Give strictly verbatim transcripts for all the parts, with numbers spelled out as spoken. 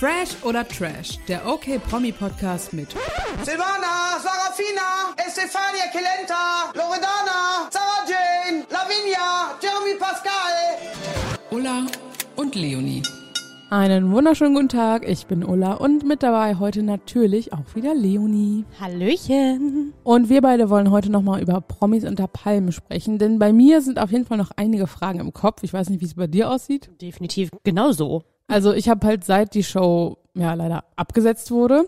Fresh oder Trash, der OK-Promi-Podcast mit Silvana, Sarafina, Estefania Kelenta, Loredana, Sarah Jane, Lavinia, Jeremy Pascal, Ulla und Leonie. Einen wunderschönen guten Tag, ich bin Ulla und mit dabei heute natürlich auch wieder Leonie. Hallöchen. Und wir beide wollen heute nochmal über Promis unter Palmen sprechen, denn bei mir sind auf jeden Fall noch einige Fragen im Kopf. Ich weiß nicht, wie es bei dir aussieht. Definitiv genauso. Also ich habe halt seit die Show ja leider abgesetzt wurde,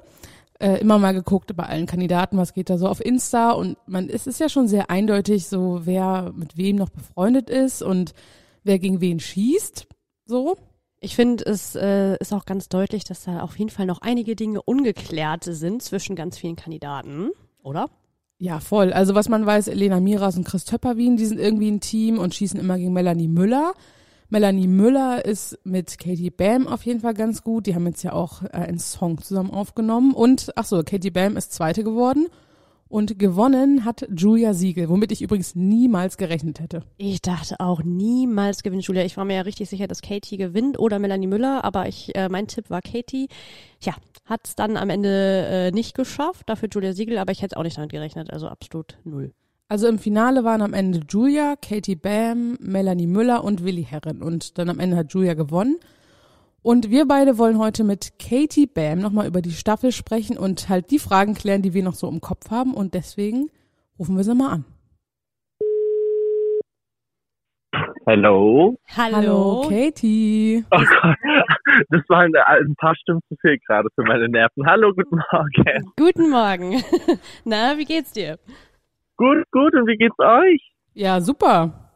äh, immer mal geguckt bei allen Kandidaten, was geht da so auf Insta, und man, es ist ja schon sehr eindeutig so, wer mit wem noch befreundet ist und wer gegen wen schießt, so. Ich finde, es äh, ist auch ganz deutlich, dass da auf jeden Fall noch einige Dinge ungeklärt sind zwischen ganz vielen Kandidaten, oder? Ja, voll. Also was man weiß, Elena Miras und Chris Töpperwien, die sind irgendwie ein Team und schießen immer gegen Melanie Müller. Melanie Müller ist mit Katy Bähm auf jeden Fall ganz gut. Die haben jetzt ja auch äh, einen Song zusammen aufgenommen. Und, ach so, Katy Bähm ist Zweite geworden. Und gewonnen hat Julia Siegel, womit ich übrigens niemals gerechnet hätte. Ich dachte auch, niemals gewinnt Julia. Ich war mir ja richtig sicher, dass Katy gewinnt oder Melanie Müller, aber ich, äh, mein Tipp war Katy. Tja, hat es dann am Ende äh, nicht geschafft, dafür Julia Siegel, aber ich hätte auch nicht damit gerechnet, also absolut null. Also im Finale waren am Ende Julia, Katy Bähm, Melanie Müller und Willi Herren, und dann am Ende hat Julia gewonnen. Und wir beide wollen heute mit Katy Bähm nochmal über die Staffel sprechen und halt die Fragen klären, die wir noch so im Kopf haben. Und deswegen rufen wir sie mal an. Hallo. Hallo, Hallo Katy. Oh Gott, das waren ein paar Stimmen zu viel gerade für meine Nerven. Hallo, guten Morgen. Guten Morgen. Na, wie geht's dir? Gut, gut. Und wie geht's euch? Ja, super.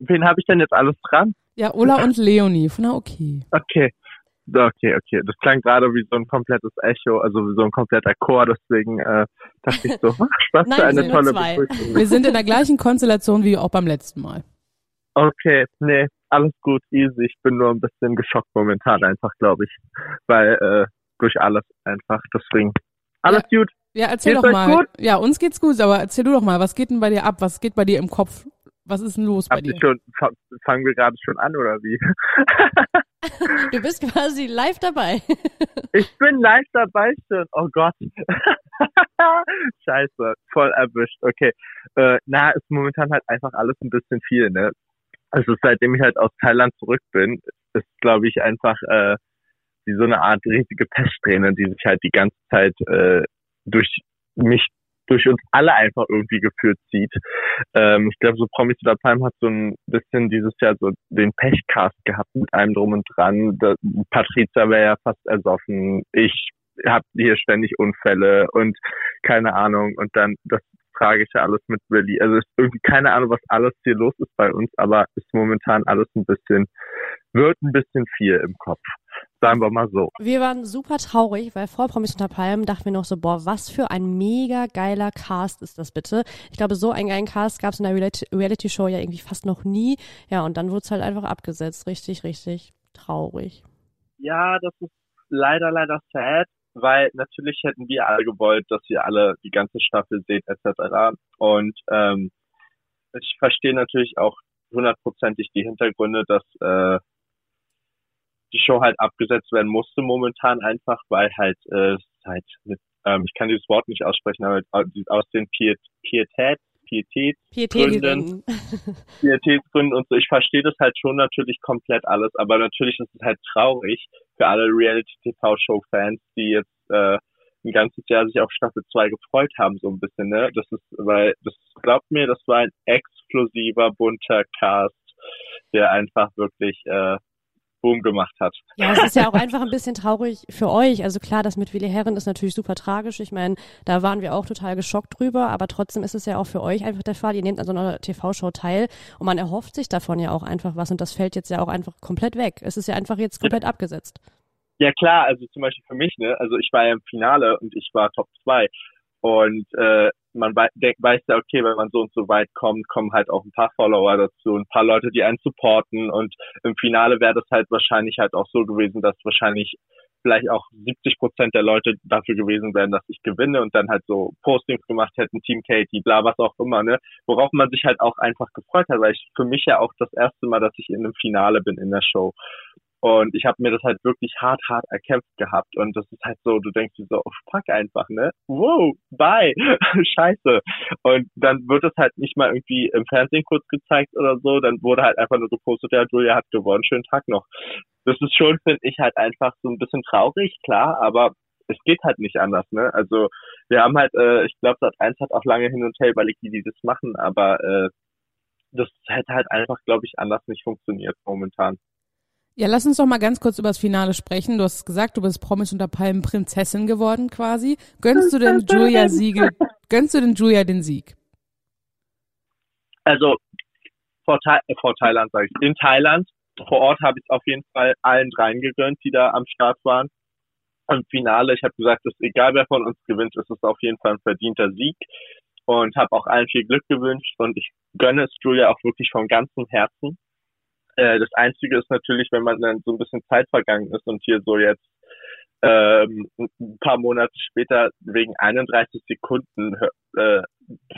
Wen habe ich denn jetzt alles dran? Ja, Ola und Leonie, von der OK. Okay, okay, okay. Das klang gerade wie so ein komplettes Echo, also wie so ein kompletter Chor, deswegen äh, dachte ich so, was Nein, für eine tolle Begrüßung. Wir sind in der gleichen Konstellation wie auch beim letzten Mal. Okay, nee, alles gut, easy. Ich bin nur ein bisschen geschockt momentan einfach, glaube ich, weil äh, durch alles einfach, deswegen alles ja, gut. Ja, erzähl geht's doch mal. Gut? Ja, uns geht's gut, aber erzähl du doch mal, was geht denn bei dir ab, was geht bei dir im Kopf? Was ist denn los Hab bei dir? Schon, fangen wir gerade schon an, oder wie? Du bist quasi live dabei. Ich bin live dabei schon. Oh Gott. Scheiße, voll erwischt. Okay. Äh, na, ist momentan halt einfach alles ein bisschen viel, ne? Also seitdem ich halt aus Thailand zurück bin, ist, glaube ich, einfach äh, wie so eine Art riesige Peststrähne, die sich halt die ganze Zeit äh, durch mich durch uns alle einfach irgendwie geführt zieht. Ähm, ich glaube, so Promis unter Palmen hat so ein bisschen dieses Jahr so den Pechcast gehabt mit allem drum und dran. Da, Patrizia wäre ja fast ersoffen. Ich habe hier ständig Unfälle und keine Ahnung. Und dann das Tragische alles mit Willi. Also ist irgendwie keine Ahnung, was alles hier los ist bei uns, aber ist momentan alles ein bisschen, wird ein bisschen viel im Kopf. Sagen wir mal so. Wir waren super traurig, weil vor Promis unter Palmen dachten wir noch so, boah, was für ein mega geiler Cast ist das bitte. Ich glaube, so einen geilen Cast gab es in der Reality-Show ja irgendwie fast noch nie. Ja, und dann wurde es halt einfach abgesetzt. Richtig, richtig traurig. Ja, das ist leider, leider sad, weil natürlich hätten wir alle gewollt, dass ihr alle die ganze Staffel seht, et cetera. Und ähm, ich verstehe natürlich auch hundertprozentig die Hintergründe, dass äh, die Show halt abgesetzt werden musste momentan einfach, weil halt äh, halt mit, ähm, ich kann dieses Wort nicht aussprechen, aber aus den Piet, Pietät, Pietät, Pietätsgründen, Pietätsgründen und so. Ich verstehe das halt schon natürlich komplett alles, aber natürlich ist es halt traurig für alle Reality-T V-Show-Fans, die jetzt äh, ein ganzes Jahr sich auf Staffel zwei gefreut haben, so ein bisschen, ne? Das ist, weil, das glaubt mir, das war ein explosiver, bunter Cast, der einfach wirklich äh, Boom gemacht hat. Ja, es ist ja auch einfach ein bisschen traurig für euch. Also klar, das mit Willi Herren ist natürlich super tragisch. Ich meine, da waren wir auch total geschockt drüber, aber trotzdem ist es ja auch für euch einfach der Fall. Ihr nehmt an so einer T V-Show teil und man erhofft sich davon ja auch einfach was, und das fällt jetzt ja auch einfach komplett weg. Es ist ja einfach jetzt komplett abgesetzt. Ja klar, also zum Beispiel für mich, ne, also ich war ja im Finale und ich war Top zwei und äh, man wei- denk, weiß ja, okay, wenn man so und so weit kommt, kommen halt auch ein paar Follower dazu, ein paar Leute, die einen supporten, und im Finale wäre das halt wahrscheinlich halt auch so gewesen, dass wahrscheinlich vielleicht auch siebzig Prozent der Leute dafür gewesen wären, dass ich gewinne, und dann halt so Postings gemacht hätten, Team Katy, bla, was auch immer, ne, worauf man sich halt auch einfach gefreut hat, weil ich für mich ja auch das erste Mal, dass ich in einem Finale bin in der Show. Und ich habe mir das halt wirklich hart, hart erkämpft gehabt. Und das ist halt so, du denkst dir so, oh, fuck einfach, ne? Wow, bye, scheiße. Und dann wird das halt nicht mal irgendwie im Fernsehen kurz gezeigt oder so. Dann wurde halt einfach nur gepostet, ja, Julia hat gewonnen, schönen Tag noch. Das ist schon, finde ich, halt einfach so ein bisschen traurig, klar, aber es geht halt nicht anders, ne? Also wir haben halt, äh, ich glaube, Sat eins hat auch lange hin und her überlegt, wie die das machen, aber äh, das hätte halt einfach, glaube ich, anders nicht funktioniert momentan. Ja, lass uns doch mal ganz kurz über das Finale sprechen. Du hast gesagt, du bist Promis unter Palmen Prinzessin geworden quasi. Gönnst du denn Julia Siegel, gönnst du denn Julia den Sieg? Also vor, Tha- äh, vor Thailand sage ich. In Thailand, vor Ort habe ich es auf jeden Fall allen dreien gegönnt, die da am Start waren. Im Finale, ich habe gesagt, dass egal wer von uns gewinnt, es ist auf jeden Fall ein verdienter Sieg. Und habe auch allen viel Glück gewünscht. Und ich gönne es Julia auch wirklich von ganzem Herzen. Das Einzige ist natürlich, wenn man dann so ein bisschen Zeit vergangen ist und hier so jetzt ähm, ein paar Monate später wegen einunddreißig Sekunden äh,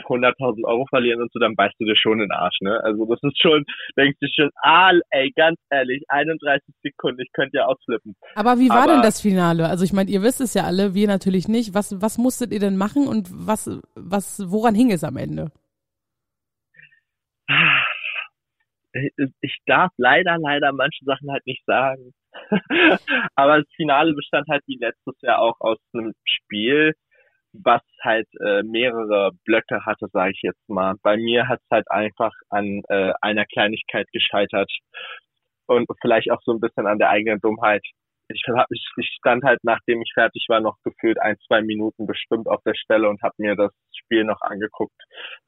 hunderttausend Euro verlieren und so, dann beißt du dir schon den Arsch, ne? Also das ist schon, denkst du schon, ah, ey, ganz ehrlich, einunddreißig Sekunden, ich könnte ja ausflippen. Aber wie war Aber, denn das Finale? Also ich meine, ihr wisst es ja alle, wir natürlich nicht. Was, was musstet ihr denn machen und was, was, woran hing es am Ende? Ich darf leider, leider manche Sachen halt nicht sagen. Aber das Finale bestand halt wie letztes Jahr auch aus einem Spiel, was halt äh, mehrere Blöcke hatte, sage ich jetzt mal. Bei mir hat es halt einfach an äh, einer Kleinigkeit gescheitert und vielleicht auch so ein bisschen an der eigenen Dummheit. Ich, hab, ich, ich stand halt, nachdem ich fertig war, noch gefühlt ein, zwei Minuten bestimmt auf der Stelle und habe mir das Spiel noch angeguckt,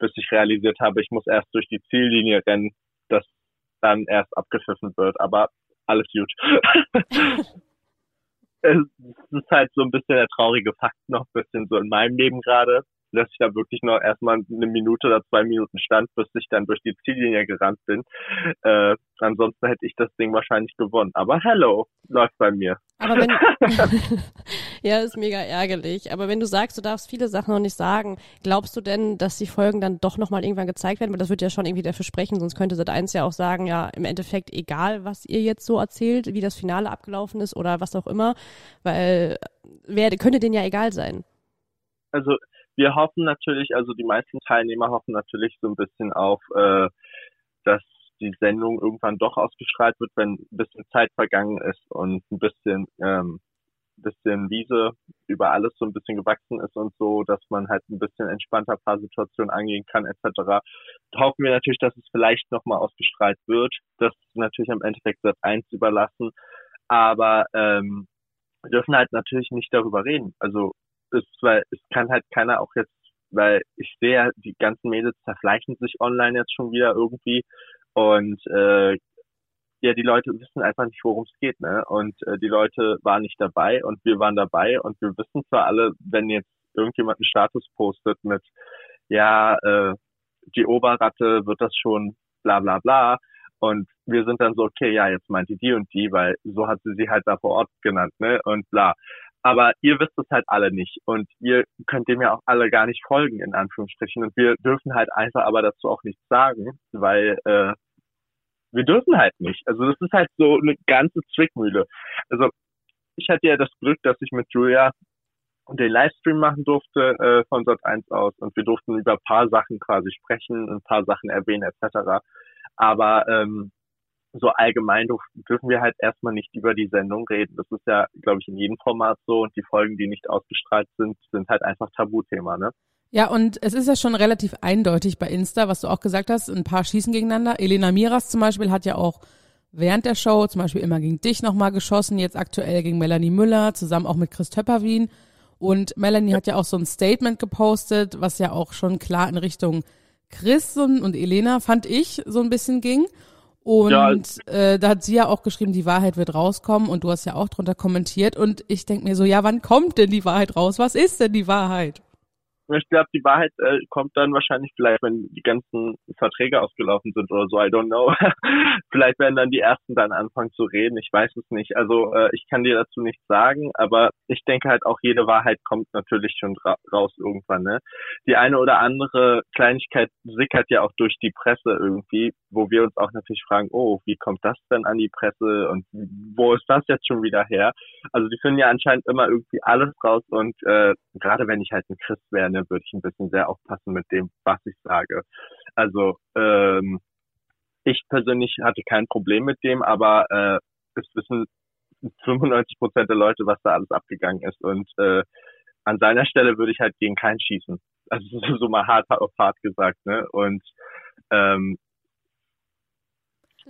bis ich realisiert habe, ich muss erst durch die Ziellinie rennen, dass dann erst abgepfiffen wird, aber alles gut. Es ist halt so ein bisschen der traurige Fakt noch, ein bisschen so in meinem Leben gerade, dass ich da wirklich noch erstmal eine Minute oder zwei Minuten stand, bis ich dann durch die Ziellinie gerannt bin. Äh, ansonsten hätte ich das Ding wahrscheinlich gewonnen. Aber hello, läuft bei mir. Aber wenn ja, ist mega ärgerlich. Aber wenn du sagst, du darfst viele Sachen noch nicht sagen, glaubst du denn, dass die Folgen dann doch nochmal irgendwann gezeigt werden? Weil das wird ja schon irgendwie dafür sprechen, sonst könnte Sat eins ja auch sagen, ja, im Endeffekt egal, was ihr jetzt so erzählt, wie das Finale abgelaufen ist oder was auch immer, weil wer könnte denen ja egal sein? Also wir hoffen natürlich, also die meisten Teilnehmer hoffen natürlich so ein bisschen auf, äh, dass die Sendung irgendwann doch ausgestrahlt wird, wenn ein bisschen Zeit vergangen ist und ein bisschen ähm, bisschen Wiese über alles so ein bisschen gewachsen ist und so, dass man halt ein bisschen entspannter ein paar Situationen angehen kann et cetera. Da hoffen wir natürlich, dass es vielleicht nochmal ausgestrahlt wird. Das ist natürlich am Endeffekt Sat eins überlassen, aber ähm, wir dürfen halt natürlich nicht darüber reden. Also ist, weil es kann halt keiner auch jetzt, weil ich sehe ja, die ganzen Mädels zerfleischen sich online jetzt schon wieder irgendwie und äh, ja, die Leute wissen einfach nicht, worum es geht, ne? Und äh, die Leute waren nicht dabei und wir waren dabei und wir wissen zwar alle, wenn jetzt irgendjemand einen Status postet mit, ja, äh, die Oberratte wird das schon bla bla bla. Und wir sind dann so, okay, ja, jetzt meint die die und die, weil so hat sie sie halt da vor Ort genannt, ne? Und bla. Aber ihr wisst es halt alle nicht und ihr könnt dem ja auch alle gar nicht folgen, in Anführungsstrichen. Und wir dürfen halt einfach aber dazu auch nichts sagen, weil äh, wir dürfen halt nicht. Also das ist halt so eine ganze Zwickmühle. Also ich hatte ja das Glück, dass ich mit Julia den Livestream machen durfte äh, von Sat eins aus und wir durften über ein paar Sachen quasi sprechen, ein paar Sachen erwähnen et cetera. Aber ähm, so allgemein dürfen wir halt erstmal nicht über die Sendung reden. Das ist ja, glaube ich, in jedem Format so. Und die Folgen, die nicht ausgestrahlt sind, sind halt einfach Tabuthema, ne? Ja, und es ist ja schon relativ eindeutig bei Insta, was du auch gesagt hast. Ein paar schießen gegeneinander. Elena Miras zum Beispiel hat ja auch während der Show zum Beispiel immer gegen dich nochmal geschossen. Jetzt aktuell gegen Melanie Müller, zusammen auch mit Chris Töpperwien. Und Melanie ja. hat ja auch so ein Statement gepostet, was ja auch schon klar in Richtung Chris und Elena, fand ich, so ein bisschen ging. Und ja. äh, da hat sie ja auch geschrieben, die Wahrheit wird rauskommen und du hast ja auch drunter kommentiert und ich denke mir so, ja, wann kommt denn die Wahrheit raus? Was ist denn die Wahrheit? Ich glaube, die Wahrheit äh, kommt dann wahrscheinlich vielleicht, wenn die ganzen Verträge ausgelaufen sind oder so, I don't know. Vielleicht werden dann die Ersten dann anfangen zu reden, ich weiß es nicht. Also äh, ich kann dir dazu nichts sagen, aber ich denke halt auch, jede Wahrheit kommt natürlich schon ra- raus irgendwann, ne? Die eine oder andere Kleinigkeit sickert ja auch durch die Presse irgendwie, wo wir uns auch natürlich fragen, oh, wie kommt das denn an die Presse und wo ist das jetzt schon wieder her? Also die finden ja anscheinend immer irgendwie alles raus und äh, gerade wenn ich halt ein Christ wäre, ne, würde ich ein bisschen sehr aufpassen mit dem, was ich sage. Also ähm, ich persönlich hatte kein Problem mit dem, aber äh, es wissen fünfundneunzig Prozent der Leute, was da alles abgegangen ist. Und äh, an seiner Stelle würde ich halt gegen keinen schießen. Also so mal hart auf hart gesagt, ne? Und ähm,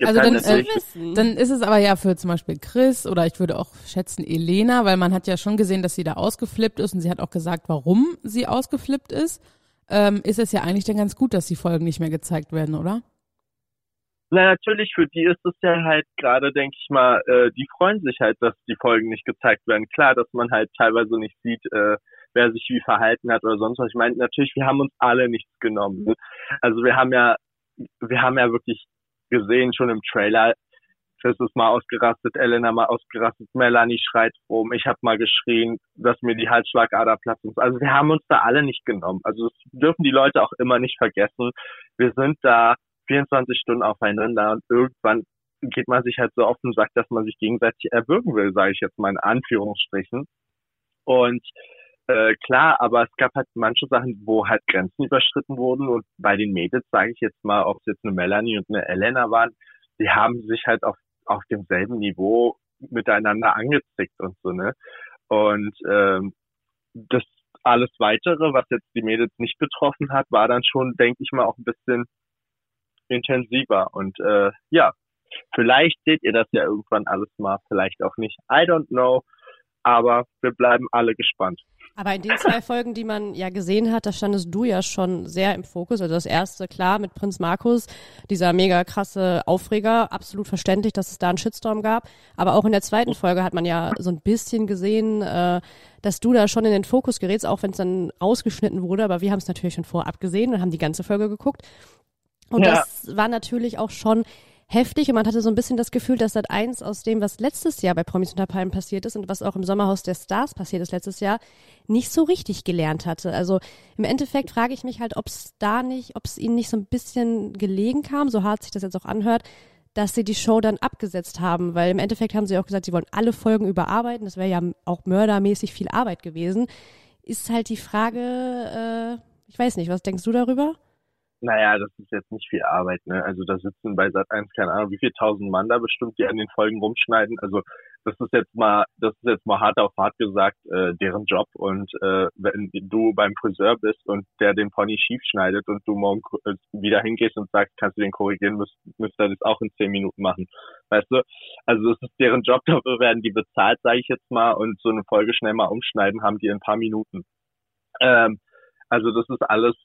also dann, äh, dann ist es aber ja für zum Beispiel Chris oder ich würde auch schätzen Elena, weil man hat ja schon gesehen, dass sie da ausgeflippt ist und sie hat auch gesagt, warum sie ausgeflippt ist. Ähm, ist es ja eigentlich dann ganz gut, dass die Folgen nicht mehr gezeigt werden, oder? Na natürlich, für die ist es ja halt gerade, denke ich mal, äh, die freuen sich halt, dass die Folgen nicht gezeigt werden. Klar, dass man halt teilweise nicht sieht, äh, wer sich wie verhalten hat oder sonst was. Ich meine, natürlich, wir haben uns alle nichts genommen. Also wir haben ja, wir haben ja wirklich gesehen, schon im Trailer, Chris ist mal ausgerastet, Elena mal ausgerastet, Melanie schreit rum, ich habe mal geschrien, dass mir die Halsschlagader platzen ist. Also wir haben uns da alle nicht genommen. Also das dürfen die Leute auch immer nicht vergessen. Wir sind da vierundzwanzig Stunden aufeinander und irgendwann geht man sich halt so auf den Sack, dass man sich gegenseitig erwürgen will, sage ich jetzt mal in Anführungsstrichen. Und äh, klar, aber es gab halt manche Sachen, wo halt Grenzen überschritten wurden und bei den Mädels, sage ich jetzt mal, ob es jetzt eine Melanie und eine Elena waren, die haben sich halt auf auf demselben Niveau miteinander angezickt und so, ne? Und ähm, das alles Weitere, was jetzt die Mädels nicht betroffen hat, war dann schon, denke ich mal, auch ein bisschen intensiver und äh, ja, vielleicht seht ihr das ja irgendwann alles mal, vielleicht auch nicht, I don't know, aber wir bleiben alle gespannt. Aber in den zwei Folgen, die man ja gesehen hat, da standest du ja schon sehr im Fokus, also das erste, klar, mit Prinz Markus, dieser mega krasse Aufreger, absolut verständlich, dass es da einen Shitstorm gab, aber auch in der zweiten Folge hat man ja so ein bisschen gesehen, äh, dass du da schon in den Fokus gerätst, auch wenn es dann ausgeschnitten wurde, aber wir haben es natürlich schon vorab gesehen und haben die ganze Folge geguckt. Und ja, das war natürlich auch schon heftig und man hatte so ein bisschen das Gefühl, dass Sat eins aus dem, was letztes Jahr bei Promis unter Palmen passiert ist und was auch im Sommerhaus der Stars passiert ist letztes Jahr, nicht so richtig gelernt hatte. Also im Endeffekt frage ich mich halt, ob es da nicht, ob es ihnen nicht so ein bisschen gelegen kam, so hart sich das jetzt auch anhört, dass sie die Show dann abgesetzt haben, weil im Endeffekt haben sie auch gesagt, sie wollen alle Folgen überarbeiten, das wäre ja auch mördermäßig viel Arbeit gewesen. Ist halt die Frage, äh, ich weiß nicht, was denkst du darüber? Naja, das ist jetzt nicht viel Arbeit, ne? Also da sitzen bei Sat eins, keine Ahnung, wie viel tausend Mann da bestimmt, die an den Folgen rumschneiden. Also das ist jetzt mal, das ist jetzt mal hart auf hart gesagt, äh, deren Job. Und äh, wenn du beim Friseur bist und der den Pony schief schneidet und du morgen äh, wieder hingehst und sagst, kannst du den korrigieren, müsst, müsst ihr das auch in zehn Minuten machen. Weißt du? Also das ist deren Job, dafür werden die bezahlt, sage ich jetzt mal, und so eine Folge schnell mal umschneiden haben die in ein paar Minuten. Ähm, also das ist alles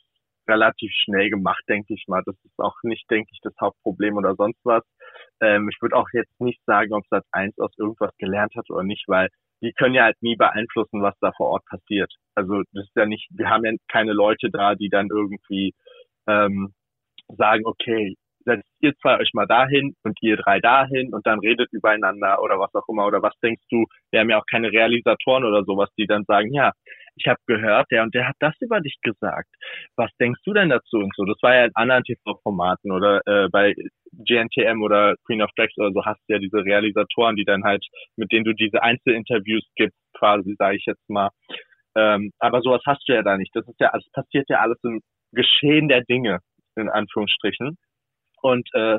relativ schnell gemacht, denke ich mal. Das ist auch nicht, denke ich, das Hauptproblem oder sonst was. Ähm, ich würde auch jetzt nicht sagen, ob Sat eins aus irgendwas gelernt hat oder nicht, weil die können ja halt nie beeinflussen, was da vor Ort passiert. Also das ist ja nicht, wir haben ja keine Leute da, die dann irgendwie ähm, sagen, okay, setzt ihr zwei euch mal dahin und ihr drei dahin und dann redet übereinander oder was auch immer oder was denkst du? Wir haben ja auch keine Realisatoren oder sowas, die dann sagen, ja, ich habe gehört, der und der hat das über dich gesagt. Was denkst du denn dazu und so? Das war ja in anderen T V-Formaten oder äh, bei G N T M oder Queen of Drags oder so hast du ja diese Realisatoren, die dann halt, mit denen du diese Einzelinterviews gibst, quasi, sage ich jetzt mal. Ähm, aber sowas hast du ja da nicht. Das ist ja, es passiert ja alles im Geschehen der Dinge, in Anführungsstrichen. Und äh,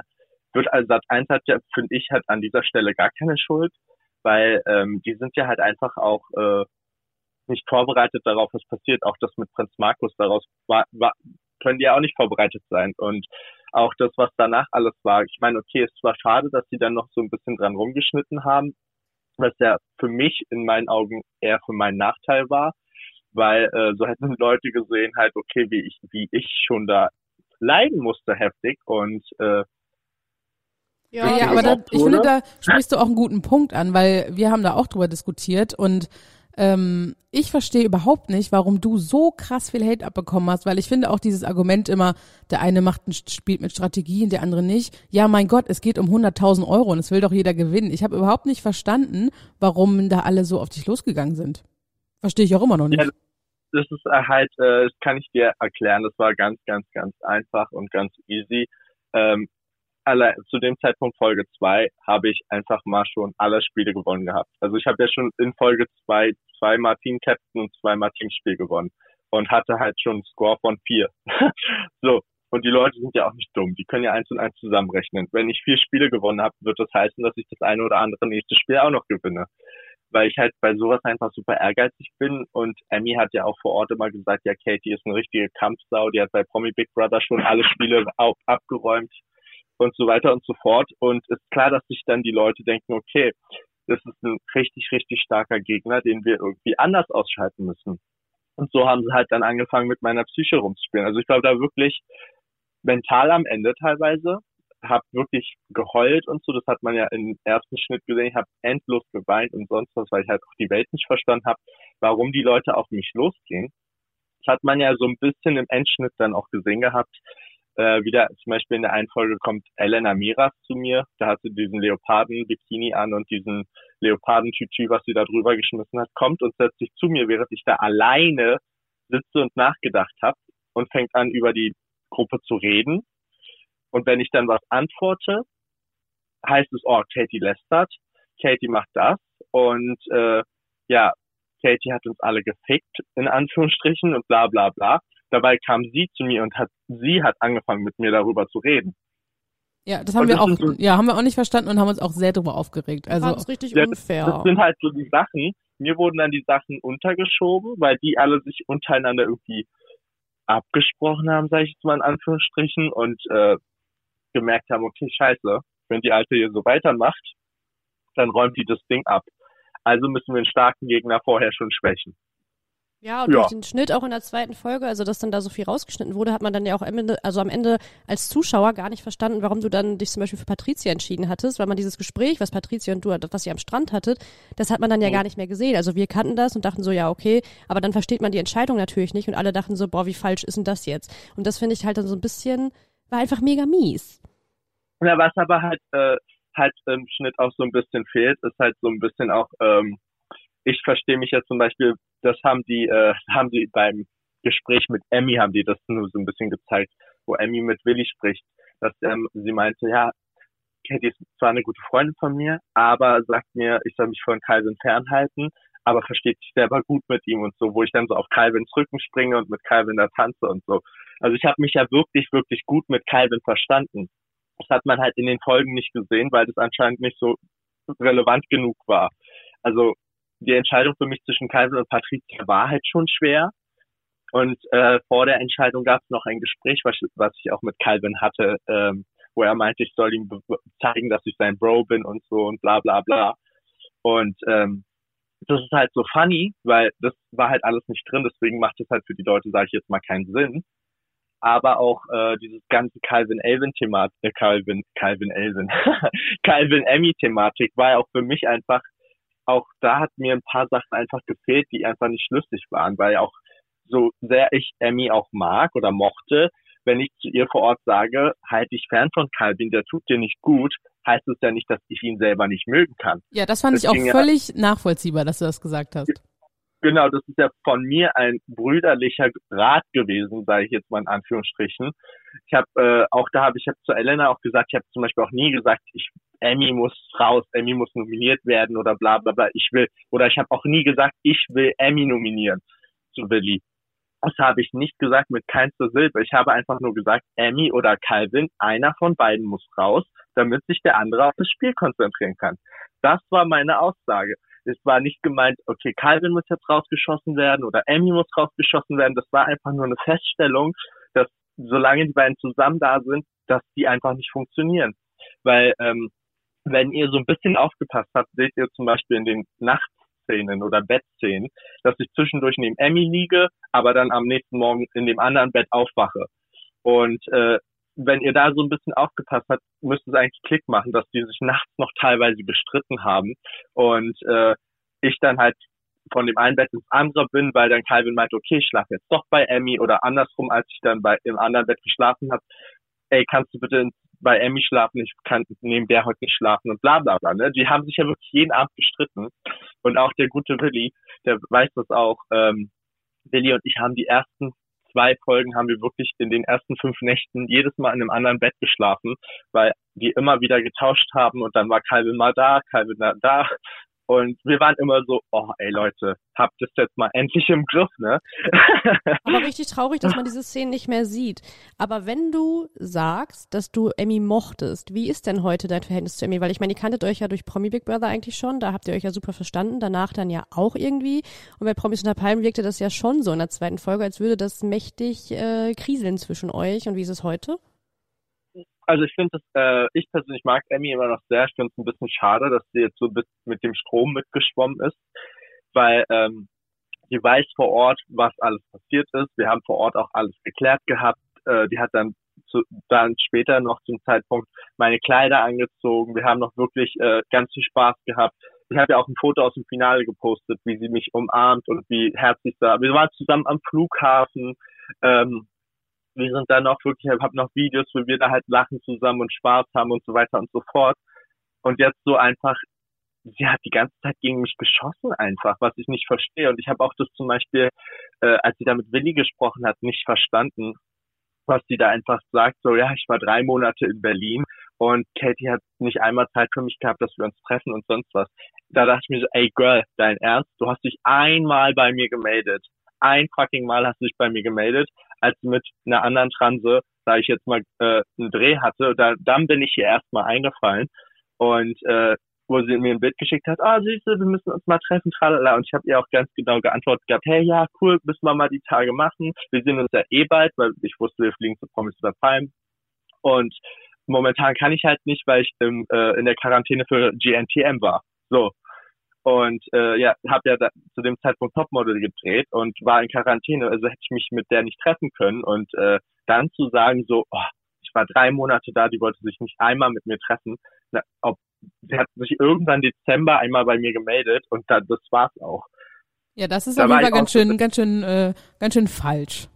wird also Sat eins hat ja, finde ich, halt an dieser Stelle gar keine Schuld, weil ähm, die sind ja halt einfach auch äh, nicht vorbereitet darauf, was passiert. Auch das mit Prinz Markus, daraus war, war, können die ja auch nicht vorbereitet sein. Und auch das, was danach alles war. Ich meine, okay, es war schade, dass die dann noch so ein bisschen dran rumgeschnitten haben, was ja für mich in meinen Augen eher für meinen Nachteil war, weil äh, so hätten Leute gesehen halt, okay, wie ich, wie ich schon da leiden musste heftig und äh, ja, ja, aber da, ich finde, da sprichst du auch einen guten Punkt an, weil wir haben da auch drüber diskutiert und Ähm, ich verstehe überhaupt nicht, warum du so krass viel Hate abbekommen hast, weil ich finde auch dieses Argument immer, der eine macht ein Spiel mit Strategien, der andere nicht. Ja, mein Gott, es geht um hunderttausend Euro und es will doch jeder gewinnen. Ich habe überhaupt nicht verstanden, warum da alle so auf dich losgegangen sind. Verstehe ich auch immer noch nicht. Ja, das ist halt, das kann ich dir erklären, das war ganz, ganz, ganz einfach und ganz easy. Ähm, Alle, zu dem Zeitpunkt Folge zwei habe ich einfach mal schon alle Spiele gewonnen gehabt. Also ich habe ja schon in Folge zwei zweimal Team Captain und zweimal Teamspiel gewonnen und hatte halt schon einen Score von vier. So, und die Leute sind ja auch nicht dumm, die können ja eins und eins zusammenrechnen. Wenn ich vier Spiele gewonnen habe, wird das heißen, dass ich das eine oder andere nächste Spiel auch noch gewinne. Weil ich halt bei sowas einfach super ehrgeizig bin und Emmy hat ja auch vor Ort immer gesagt, ja, Katy ist eine richtige Kampfsau, die hat bei Promi Big Brother schon alle Spiele auf, abgeräumt. Und so weiter und so fort. Und es ist klar, dass sich dann die Leute denken, okay, das ist ein richtig, richtig starker Gegner, den wir irgendwie anders ausschalten müssen. Und so haben sie halt dann angefangen, mit meiner Psyche rumzuspielen. Also ich war da wirklich mental am Ende teilweise, habe wirklich geheult und so. Das hat man ja im ersten Schnitt gesehen. Ich habe endlos geweint und sonst was, weil ich halt auch die Welt nicht verstanden habe, warum die Leute auf mich losgehen. Das hat man ja so ein bisschen im Endschnitt dann auch gesehen gehabt. Äh, wieder zum Beispiel in der einen Folge kommt Elena Miras zu mir, da hat sie diesen Leoparden-Bikini an und diesen Leoparden-Tütü, was sie da drüber geschmissen hat, kommt und setzt sich zu mir, während ich da alleine sitze und nachgedacht habe und fängt an, über die Gruppe zu reden. Und wenn ich dann was antworte, heißt es, oh, Katy lästert, Katy macht das und äh, ja, Katy hat uns alle gefickt, in Anführungsstrichen, und bla bla bla. Dabei kam sie zu mir und hat, sie hat angefangen, mit mir darüber zu reden. Ja, das haben das wir auch, so, ja, haben wir auch nicht verstanden und haben uns auch sehr darüber aufgeregt. Also das ist richtig ja, unfair. Das, das sind halt so die Sachen. Mir wurden dann die Sachen untergeschoben, weil die alle sich untereinander irgendwie abgesprochen haben, sage ich jetzt mal in Anführungsstrichen, und äh, gemerkt haben, okay, scheiße, wenn die Alte hier so weitermacht, dann räumt die das Ding ab. Also müssen wir einen starken Gegner vorher schon schwächen. Ja, und ja. Durch den Schnitt auch in der zweiten Folge, also dass dann da so viel rausgeschnitten wurde, hat man dann ja auch am Ende, also am Ende als Zuschauer gar nicht verstanden, warum du dann dich zum Beispiel für Patrizia entschieden hattest, weil man dieses Gespräch, was Patrizia und du, was ihr am Strand hattet, das hat man dann ja mhm. gar nicht mehr gesehen. Also wir kannten das und dachten so, ja okay, aber dann versteht man die Entscheidung natürlich nicht und alle dachten so, boah, wie falsch ist denn das jetzt? Und das finde ich halt dann so ein bisschen, war einfach mega mies. Ja, was aber halt, äh, halt im Schnitt auch so ein bisschen fehlt, ist halt so ein bisschen auch, ähm, ich verstehe mich jetzt zum Beispiel, das haben die, äh, haben die beim Gespräch mit Emmy, haben die das nur so ein bisschen gezeigt, wo Emmy mit Willi spricht, dass ähm, sie meinte, ja, Katy ist zwar eine gute Freundin von mir, aber sagt mir, ich soll mich von Calvin fernhalten, aber versteht sich selber gut mit ihm und so, wo ich dann so auf Calvins Rücken springe und mit Calvin da tanze und so. Also ich habe mich ja wirklich, wirklich gut mit Calvin verstanden. Das hat man halt in den Folgen nicht gesehen, weil das anscheinend nicht so relevant genug war. Also die Entscheidung für mich zwischen Calvin und Patrizia war halt schon schwer. Und äh, vor der Entscheidung gab es noch ein Gespräch, was, was ich auch mit Calvin hatte, ähm, wo er meinte, ich soll ihm zeigen, dass ich sein Bro bin und so und bla bla bla. Und ähm, das ist halt so funny, weil das war halt alles nicht drin. Deswegen macht das halt für die Leute, sage ich jetzt mal, keinen Sinn. Aber auch äh, dieses ganze Calvin-Elvin-Thema, äh, Calvin, Calvin-Elvin, Calvin-Emmy-Thematik war ja auch für mich einfach, auch da hat mir ein paar Sachen einfach gefehlt, die einfach nicht schlüssig waren, weil auch so sehr ich Emmy auch mag oder mochte, wenn ich zu ihr vor Ort sage, halt dich fern von Calvin, der tut dir nicht gut, heißt es ja nicht, dass ich ihn selber nicht mögen kann. Ja, das fand das ich auch völlig ja, nachvollziehbar, dass du das gesagt hast. Genau, das ist ja von mir ein brüderlicher Rat gewesen, sage ich jetzt mal in Anführungsstrichen. Ich habe äh, auch da habe ich hab zu Elena auch gesagt, ich habe zum Beispiel auch nie gesagt, ich Emmy muss raus, Emmy muss nominiert werden oder bla bla bla, ich will, oder ich habe auch nie gesagt, ich will Emmy nominieren zu Willi. Das habe ich nicht gesagt mit keinster Silbe. Ich habe einfach nur gesagt, Emmy oder Calvin, einer von beiden muss raus, damit sich der andere auf das Spiel konzentrieren kann. Das war meine Aussage. Es war nicht gemeint, okay, Calvin muss jetzt rausgeschossen werden oder Emmy muss rausgeschossen werden. Das war einfach nur eine Feststellung, dass solange die beiden zusammen da sind, dass die einfach nicht funktionieren. Weil, ähm, wenn ihr so ein bisschen aufgepasst habt, seht ihr zum Beispiel in den Nachtszenen oder Bettszenen, dass ich zwischendurch neben Emmy liege, aber dann am nächsten Morgen in dem anderen Bett aufwache. Und äh, wenn ihr da so ein bisschen aufgepasst habt, müsst ihr eigentlich Klick machen, dass die sich nachts noch teilweise gestritten haben. Und äh, ich dann halt von dem einen Bett ins andere bin, weil dann Calvin meinte, okay, ich schlafe jetzt doch bei Emmy, oder andersrum, als ich dann bei im anderen Bett geschlafen habe, ey, kannst du bitte bei Emmy schlafen, ich kann neben der heute nicht schlafen und bla bla bla. Ne? Die haben sich ja wirklich jeden Abend gestritten. Und auch der gute Willi, der weiß das auch, ähm, Willi und ich haben die ersten zwei Folgen, haben wir wirklich in den ersten fünf Nächten jedes Mal in einem anderen Bett geschlafen, weil die immer wieder getauscht haben und dann war Calvin mal da, Calvin da, da. Und wir waren immer so, oh ey Leute, habt das jetzt mal endlich im Griff, ne? Aber richtig traurig, dass man diese Szenen nicht mehr sieht. Aber wenn du sagst, dass du Emmy mochtest, wie ist denn heute dein Verhältnis zu Emmy? Weil ich meine, ihr kanntet euch ja durch Promi Big Brother eigentlich schon, da habt ihr euch ja super verstanden, danach dann ja auch irgendwie. Und bei Promis unter Palmen wirkte das ja schon so in der zweiten Folge, als würde das mächtig äh, kriseln zwischen euch. Und wie ist es heute? Also ich finde, äh, ich persönlich mag Emmy immer noch sehr. Ich finde es ein bisschen schade, dass sie jetzt so ein bisschen mit dem Strom mitgeschwommen ist, weil ähm, sie weiß vor Ort, was alles passiert ist. Wir haben vor Ort auch alles geklärt gehabt. Äh, die hat dann zu, dann später noch zum Zeitpunkt meine Kleider angezogen. Wir haben noch wirklich äh, ganz viel Spaß gehabt. Ich habe ja auch ein Foto aus dem Finale gepostet, wie sie mich umarmt und wie herzlich da. Wir waren zusammen am Flughafen. Ähm, Wir sind dann auch wirklich, ich habe noch Videos, wo wir da halt lachen zusammen und Spaß haben und so weiter und so fort. Und jetzt so einfach, sie hat die ganze Zeit gegen mich geschossen einfach, was ich nicht verstehe. Und ich habe auch das zum Beispiel, äh, als sie da mit Willi gesprochen hat, nicht verstanden, was sie da einfach sagt. So, ja, ich war drei Monate in Berlin und Katy hat nicht einmal Zeit für mich gehabt, dass wir uns treffen und sonst was. Da dachte ich mir so, ey Girl, dein Ernst? Du hast dich einmal bei mir gemeldet. Ein fucking Mal hast du dich bei mir gemeldet, als sie mit einer anderen Transe, da ich jetzt mal äh, einen Dreh hatte, da, dann bin ich hier erstmal eingefallen und äh, wo sie mir ein Bild geschickt hat, ah, Süße, wir müssen uns mal treffen, tralala, und ich habe ihr auch ganz genau geantwortet gehabt, hey, ja, cool, müssen wir mal die Tage machen, wir sehen uns ja eh bald, weil ich wusste, wir fliegen zu Promis unter Palmen und momentan kann ich halt nicht, weil ich im, äh, in der Quarantäne für G N T M war, so. Und äh, ja, habe ja da zu dem Zeitpunkt Topmodel gedreht und war in Quarantäne, also hätte ich mich mit der nicht treffen können. Und äh, dann zu sagen so, oh, ich war drei Monate da, die wollte sich nicht einmal mit mir treffen. Na, ob, sie hat sich irgendwann Dezember einmal bei mir gemeldet und dann, das war's auch. Ja, das ist da aber ganz schön, so, ganz schön, ganz äh, schön, ganz schön falsch.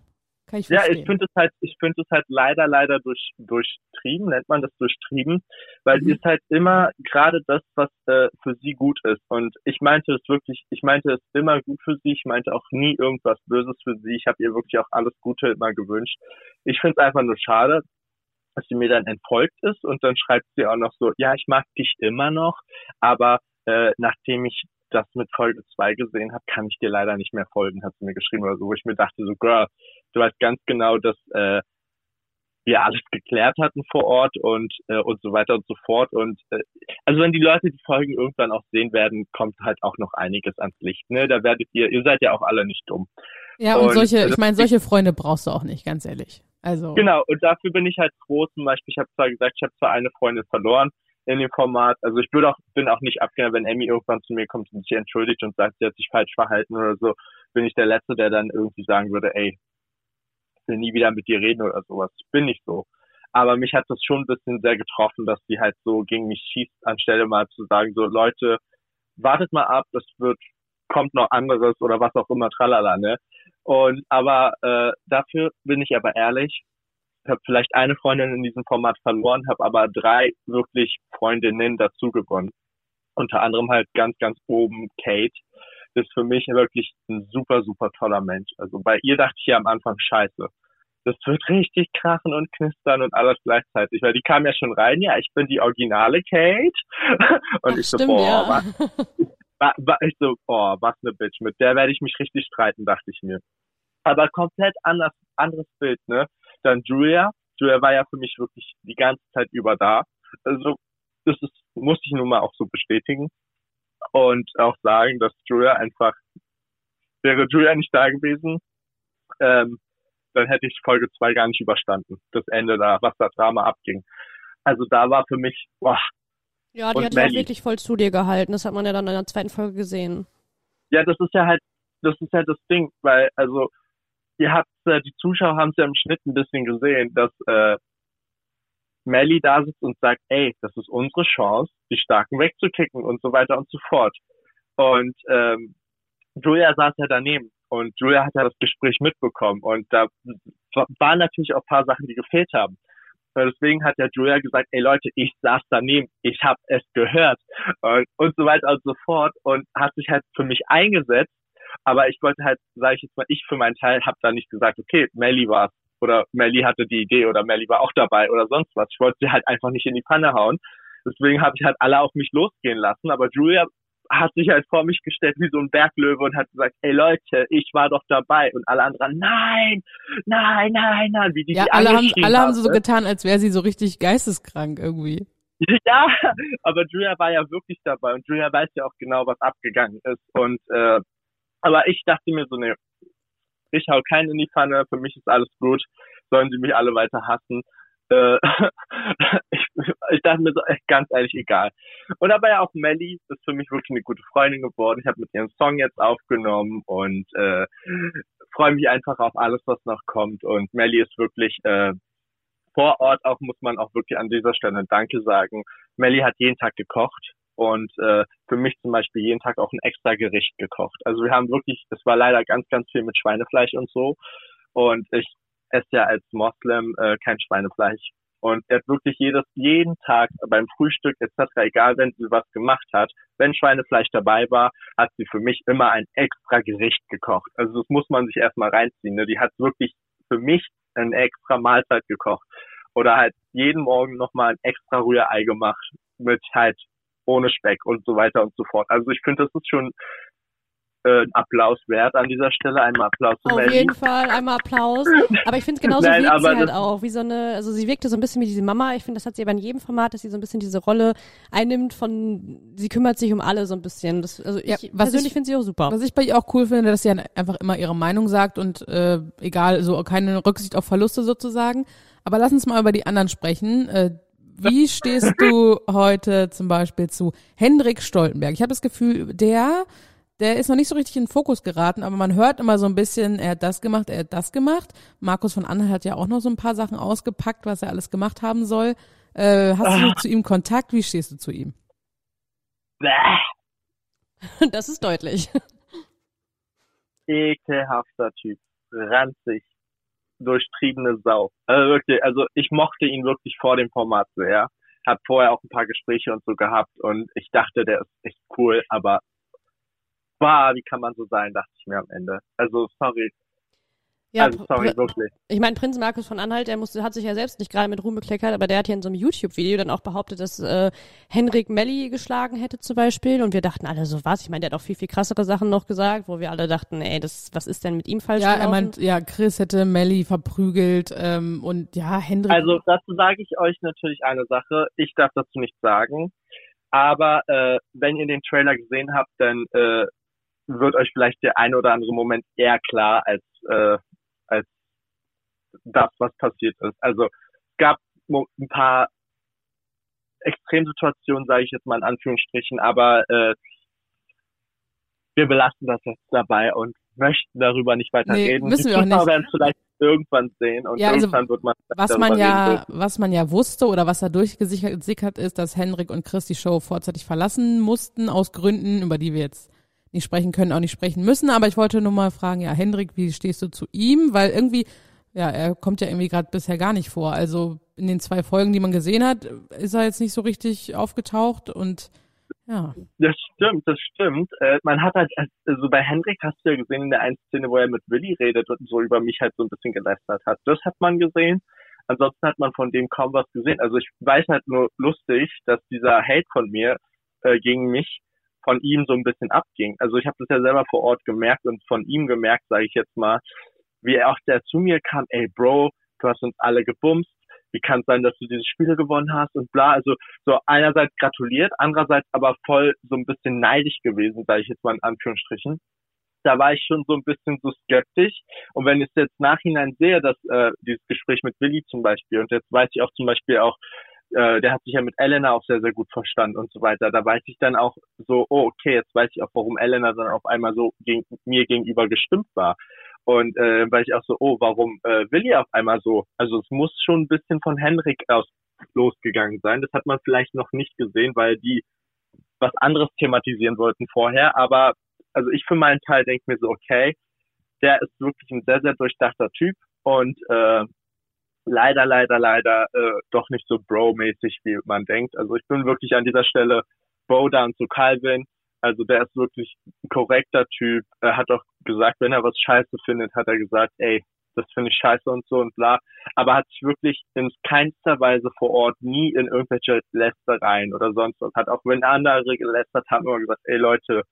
Kann ich verstehen. Ja, ich finde es halt, ich finde es halt leider, leider durch, durchtrieben, nennt man das durchtrieben, weil mhm. sie ist halt immer gerade das, was äh, für sie gut ist. Und ich meinte es wirklich, ich meinte es immer gut für sie, ich meinte auch nie irgendwas Böses für sie. Ich habe ihr wirklich auch alles Gute immer gewünscht. Ich finde es einfach nur schade, dass sie mir dann entfolgt ist und dann schreibt sie auch noch so, ja, ich mag dich immer noch, aber äh, nachdem ich das mit Folge zwei gesehen habe, kann ich dir leider nicht mehr folgen, hat sie mir geschrieben oder so, wo ich mir dachte so, girl, du weißt ganz genau, dass äh, wir alles geklärt hatten vor Ort und äh, und so weiter und so fort und äh, also wenn die Leute die Folgen irgendwann auch sehen werden, kommt halt auch noch einiges ans Licht, ne, da werdet ihr, ihr seid ja auch alle nicht dumm. Ja, und, und solche, ich meine, solche Freunde brauchst du auch nicht, ganz ehrlich, also. Genau, und dafür bin ich halt froh, zum Beispiel, ich habe zwar gesagt, ich habe zwar eine Freundin verloren, in dem Format, also ich würde auch, bin auch nicht abgeneigt, wenn Emmy irgendwann zu mir kommt und sich entschuldigt und sagt, sie hat sich falsch verhalten oder so, bin ich der Letzte, der dann irgendwie sagen würde, ey, ich will nie wieder mit dir reden oder sowas. Ich bin nicht so. Aber mich hat das schon ein bisschen sehr getroffen, dass sie halt so gegen mich schießt, anstelle mal zu sagen, so Leute, wartet mal ab, das wird, kommt noch anderes oder was auch immer, tralala, ne? Und, aber, äh, dafür bin ich aber ehrlich, habe vielleicht eine Freundin in diesem Format verloren, habe aber drei wirklich Freundinnen dazu gewonnen. Unter anderem halt ganz, ganz oben Kate. Ist für mich wirklich ein super, super toller Mensch. Also bei ihr dachte ich ja am Anfang, scheiße, das wird richtig krachen und knistern und alles gleichzeitig. Weil die kam ja schon rein, ja, ich bin die originale Kate. Und ach, ich so, stimmt, boah, ja. was, ich so, boah, was eine Bitch. Mit der werde ich mich richtig streiten, dachte ich mir. Aber komplett anders, anderes Bild, ne? Dann Julia. Julia war ja für mich wirklich die ganze Zeit über da. Also das ist, muss ich nun mal auch so bestätigen. Und auch sagen, dass Julia einfach, wäre Julia nicht da gewesen, ähm, dann hätte ich Folge zwei gar nicht überstanden. Das Ende da, was da Drama abging. Also da war für mich, boah. Ja, die hat ja wirklich voll zu dir gehalten. Das hat man ja dann in der zweiten Folge gesehen. Ja, das ist ja halt, das ist halt das Ding, weil, also, ihr habt, die Zuschauer haben es ja im Schnitt ein bisschen gesehen, dass äh, Melly da sitzt und sagt, ey, das ist unsere Chance, die Starken wegzukicken und so weiter und so fort. Und ähm, Julia saß ja daneben und Julia hat ja das Gespräch mitbekommen und da waren natürlich auch ein paar Sachen, die gefehlt haben. Deswegen hat ja Julia gesagt, ey Leute, ich saß daneben, ich habe es gehört und, und so weiter und so fort und hat sich halt für mich eingesetzt, aber ich wollte halt, sage ich jetzt mal, ich für meinen Teil habe da nicht gesagt, okay, Melly war's oder Melly hatte die Idee oder Melly war auch dabei oder sonst was. Ich wollte sie halt einfach nicht in die Pfanne hauen, deswegen habe ich halt alle auf mich losgehen lassen, aber Julia hat sich halt vor mich gestellt wie so ein Berglöwe und hat gesagt, ey Leute, ich war doch dabei. Und alle anderen, nein, nein, nein, nein. Wie die, ja, die alle haben, alle haben so getan, als wäre sie so richtig geisteskrank irgendwie. Ja, aber Julia war ja wirklich dabei und Julia weiß ja auch genau, was abgegangen ist. Und äh, aber ich dachte mir so, nee, ich hau keinen in die Pfanne, für mich ist alles gut, sollen sie mich alle weiter hassen. ich, ich dachte mir so, ganz ehrlich, egal. Und aber ja auch Melly ist für mich wirklich eine gute Freundin geworden. Ich habe mit ihrem Song jetzt aufgenommen und äh, freue mich einfach auf alles, was noch kommt. Und Melly ist wirklich äh, vor Ort, auch muss man auch wirklich an dieser Stelle Danke sagen. Melly hat jeden Tag gekocht und äh, für mich zum Beispiel jeden Tag auch ein extra Gericht gekocht. Also wir haben wirklich, es war leider ganz, ganz viel mit Schweinefleisch und so. Und ich esse ja als Moslem äh, kein Schweinefleisch. Und er hat wirklich jedes, jeden Tag beim Frühstück et cetera, egal wenn sie was gemacht hat, wenn Schweinefleisch dabei war, hat sie für mich immer ein extra Gericht gekocht. Also das muss man sich erstmal reinziehen. Ne? Die hat wirklich für mich eine extra Mahlzeit gekocht. Oder halt jeden Morgen nochmal ein extra Rührei gemacht mit halt ohne Speck und so weiter und so fort. Also ich finde, das ist schon ein Applaus wert an dieser Stelle. Einmal Applaus zu Melly. Auf jeden Fall, einmal Applaus. Aber ich finde, genauso Nein, wirkt sie halt auch. Wie so eine, also sie wirkte so ein bisschen wie diese Mama. Ich finde, das hat sie aber in jedem Format, dass sie so ein bisschen diese Rolle einnimmt von, sie kümmert sich um alle so ein bisschen. Das, also ich ja, was persönlich finde sie auch super. Was ich bei ihr auch cool finde, dass sie einfach immer ihre Meinung sagt und äh, egal, so keine Rücksicht auf Verluste sozusagen. Aber lass uns mal über die anderen sprechen. Äh, wie stehst du heute zum Beispiel zu Hendrik Stoltenberg? Ich habe das Gefühl, der... Der ist noch nicht so richtig in den Fokus geraten, aber man hört immer so ein bisschen, er hat das gemacht, er hat das gemacht. Markus von Anhalt hat ja auch noch so ein paar Sachen ausgepackt, was er alles gemacht haben soll. Äh, hast du zu ihm Kontakt? Wie stehst du zu ihm? Das ist deutlich. Ekelhafter Typ. Ranzig. Durchtriebene Sau. Also wirklich, also ich mochte ihn wirklich vor dem Format sehr. Hab vorher auch ein paar Gespräche und so gehabt und ich dachte, der ist echt cool, aber Bah, wie kann man so sein, dachte ich mir am Ende. Also, sorry. Ja, also, sorry, pr- wirklich. Ich meine, Prinz Markus von Anhalt, der musste, hat sich ja selbst nicht gerade mit Ruhm bekleckert, aber der hat ja in so einem YouTube-Video dann auch behauptet, dass äh, Hendrik Melly geschlagen hätte zum Beispiel. Und wir dachten alle so, was? Ich meine, der hat auch viel, viel krassere Sachen noch gesagt, wo wir alle dachten, ey, das, was ist denn mit ihm falsch gelaufen? Ja, er meint, ja, Chris hätte Melly verprügelt ähm, und ja, Hendrik... Also, dazu sage ich euch natürlich eine Sache. Ich darf dazu nichts sagen. Aber äh, wenn ihr den Trailer gesehen habt, dann... Äh, wird euch vielleicht der ein oder andere Moment eher klar als äh, als das, was passiert ist. Also es gab ein paar Extremsituationen, sage ich jetzt mal in Anführungsstrichen, aber äh, wir belassen das jetzt dabei und möchten darüber nicht weiter nee, reden. Wissen wir auch nicht. Die Zuschauer werden es vielleicht irgendwann sehen und ja, irgendwann also, wird man was man ja reden. Was man ja wusste oder was da durchgesickert ist, dass Hendrik und Chris die Show vorzeitig verlassen mussten, aus Gründen, über die wir jetzt nicht sprechen können, auch nicht sprechen müssen, aber ich wollte nur mal fragen, ja, Hendrik, wie stehst du zu ihm? Weil irgendwie, ja, er kommt ja irgendwie gerade bisher gar nicht vor. Also in den zwei Folgen, die man gesehen hat, ist er jetzt nicht so richtig aufgetaucht und ja. Das stimmt, das stimmt. Äh, man hat halt, also bei Hendrik hast du ja gesehen in der einen Szene, wo er mit Willi redet und so über mich halt so ein bisschen gelästert hat. Das hat man gesehen. Ansonsten hat man von dem kaum was gesehen. Also ich weiß halt nur lustig, dass dieser Hate von mir äh, gegen mich von ihm so ein bisschen abging. Also ich habe das ja selber vor Ort gemerkt und von ihm gemerkt, sage ich jetzt mal, wie auch der zu mir kam, ey Bro, du hast uns alle gebumst, wie kann es sein, dass du diese Spiele gewonnen hast und bla. Also so einerseits gratuliert, andererseits aber voll so ein bisschen neidisch gewesen, sage ich jetzt mal in Anführungsstrichen. Da war ich schon so ein bisschen so skeptisch und wenn ich es jetzt nachhinein sehe, dass äh, dieses Gespräch mit Willi zum Beispiel und jetzt weiß ich auch zum Beispiel auch, der hat sich ja mit Elena auch sehr, sehr gut verstanden und so weiter. Da weiß ich dann auch so, oh, okay, jetzt weiß ich auch, warum Elena dann auf einmal so gegen, mir gegenüber gestimmt war. Und äh, weil ich auch so, oh, warum äh, Willi auf einmal so? Also es muss schon ein bisschen von Hendrik aus losgegangen sein. Das hat man vielleicht noch nicht gesehen, weil die was anderes thematisieren wollten vorher. Aber also ich für meinen Teil denke mir so, okay, der ist wirklich ein sehr, sehr durchdachter Typ und äh, leider, leider, leider äh, doch nicht so Bro-mäßig, wie man denkt. Also ich bin wirklich an dieser Stelle Bro-down zu Calvin. Also der ist wirklich ein korrekter Typ. Er hat auch gesagt, wenn er was scheiße findet, hat er gesagt, ey, das finde ich scheiße und so und bla. Aber hat sich wirklich in keinster Weise vor Ort nie in irgendwelche Lästereien oder sonst was. Hat auch, wenn andere gelästert haben, immer gesagt, ey Leute,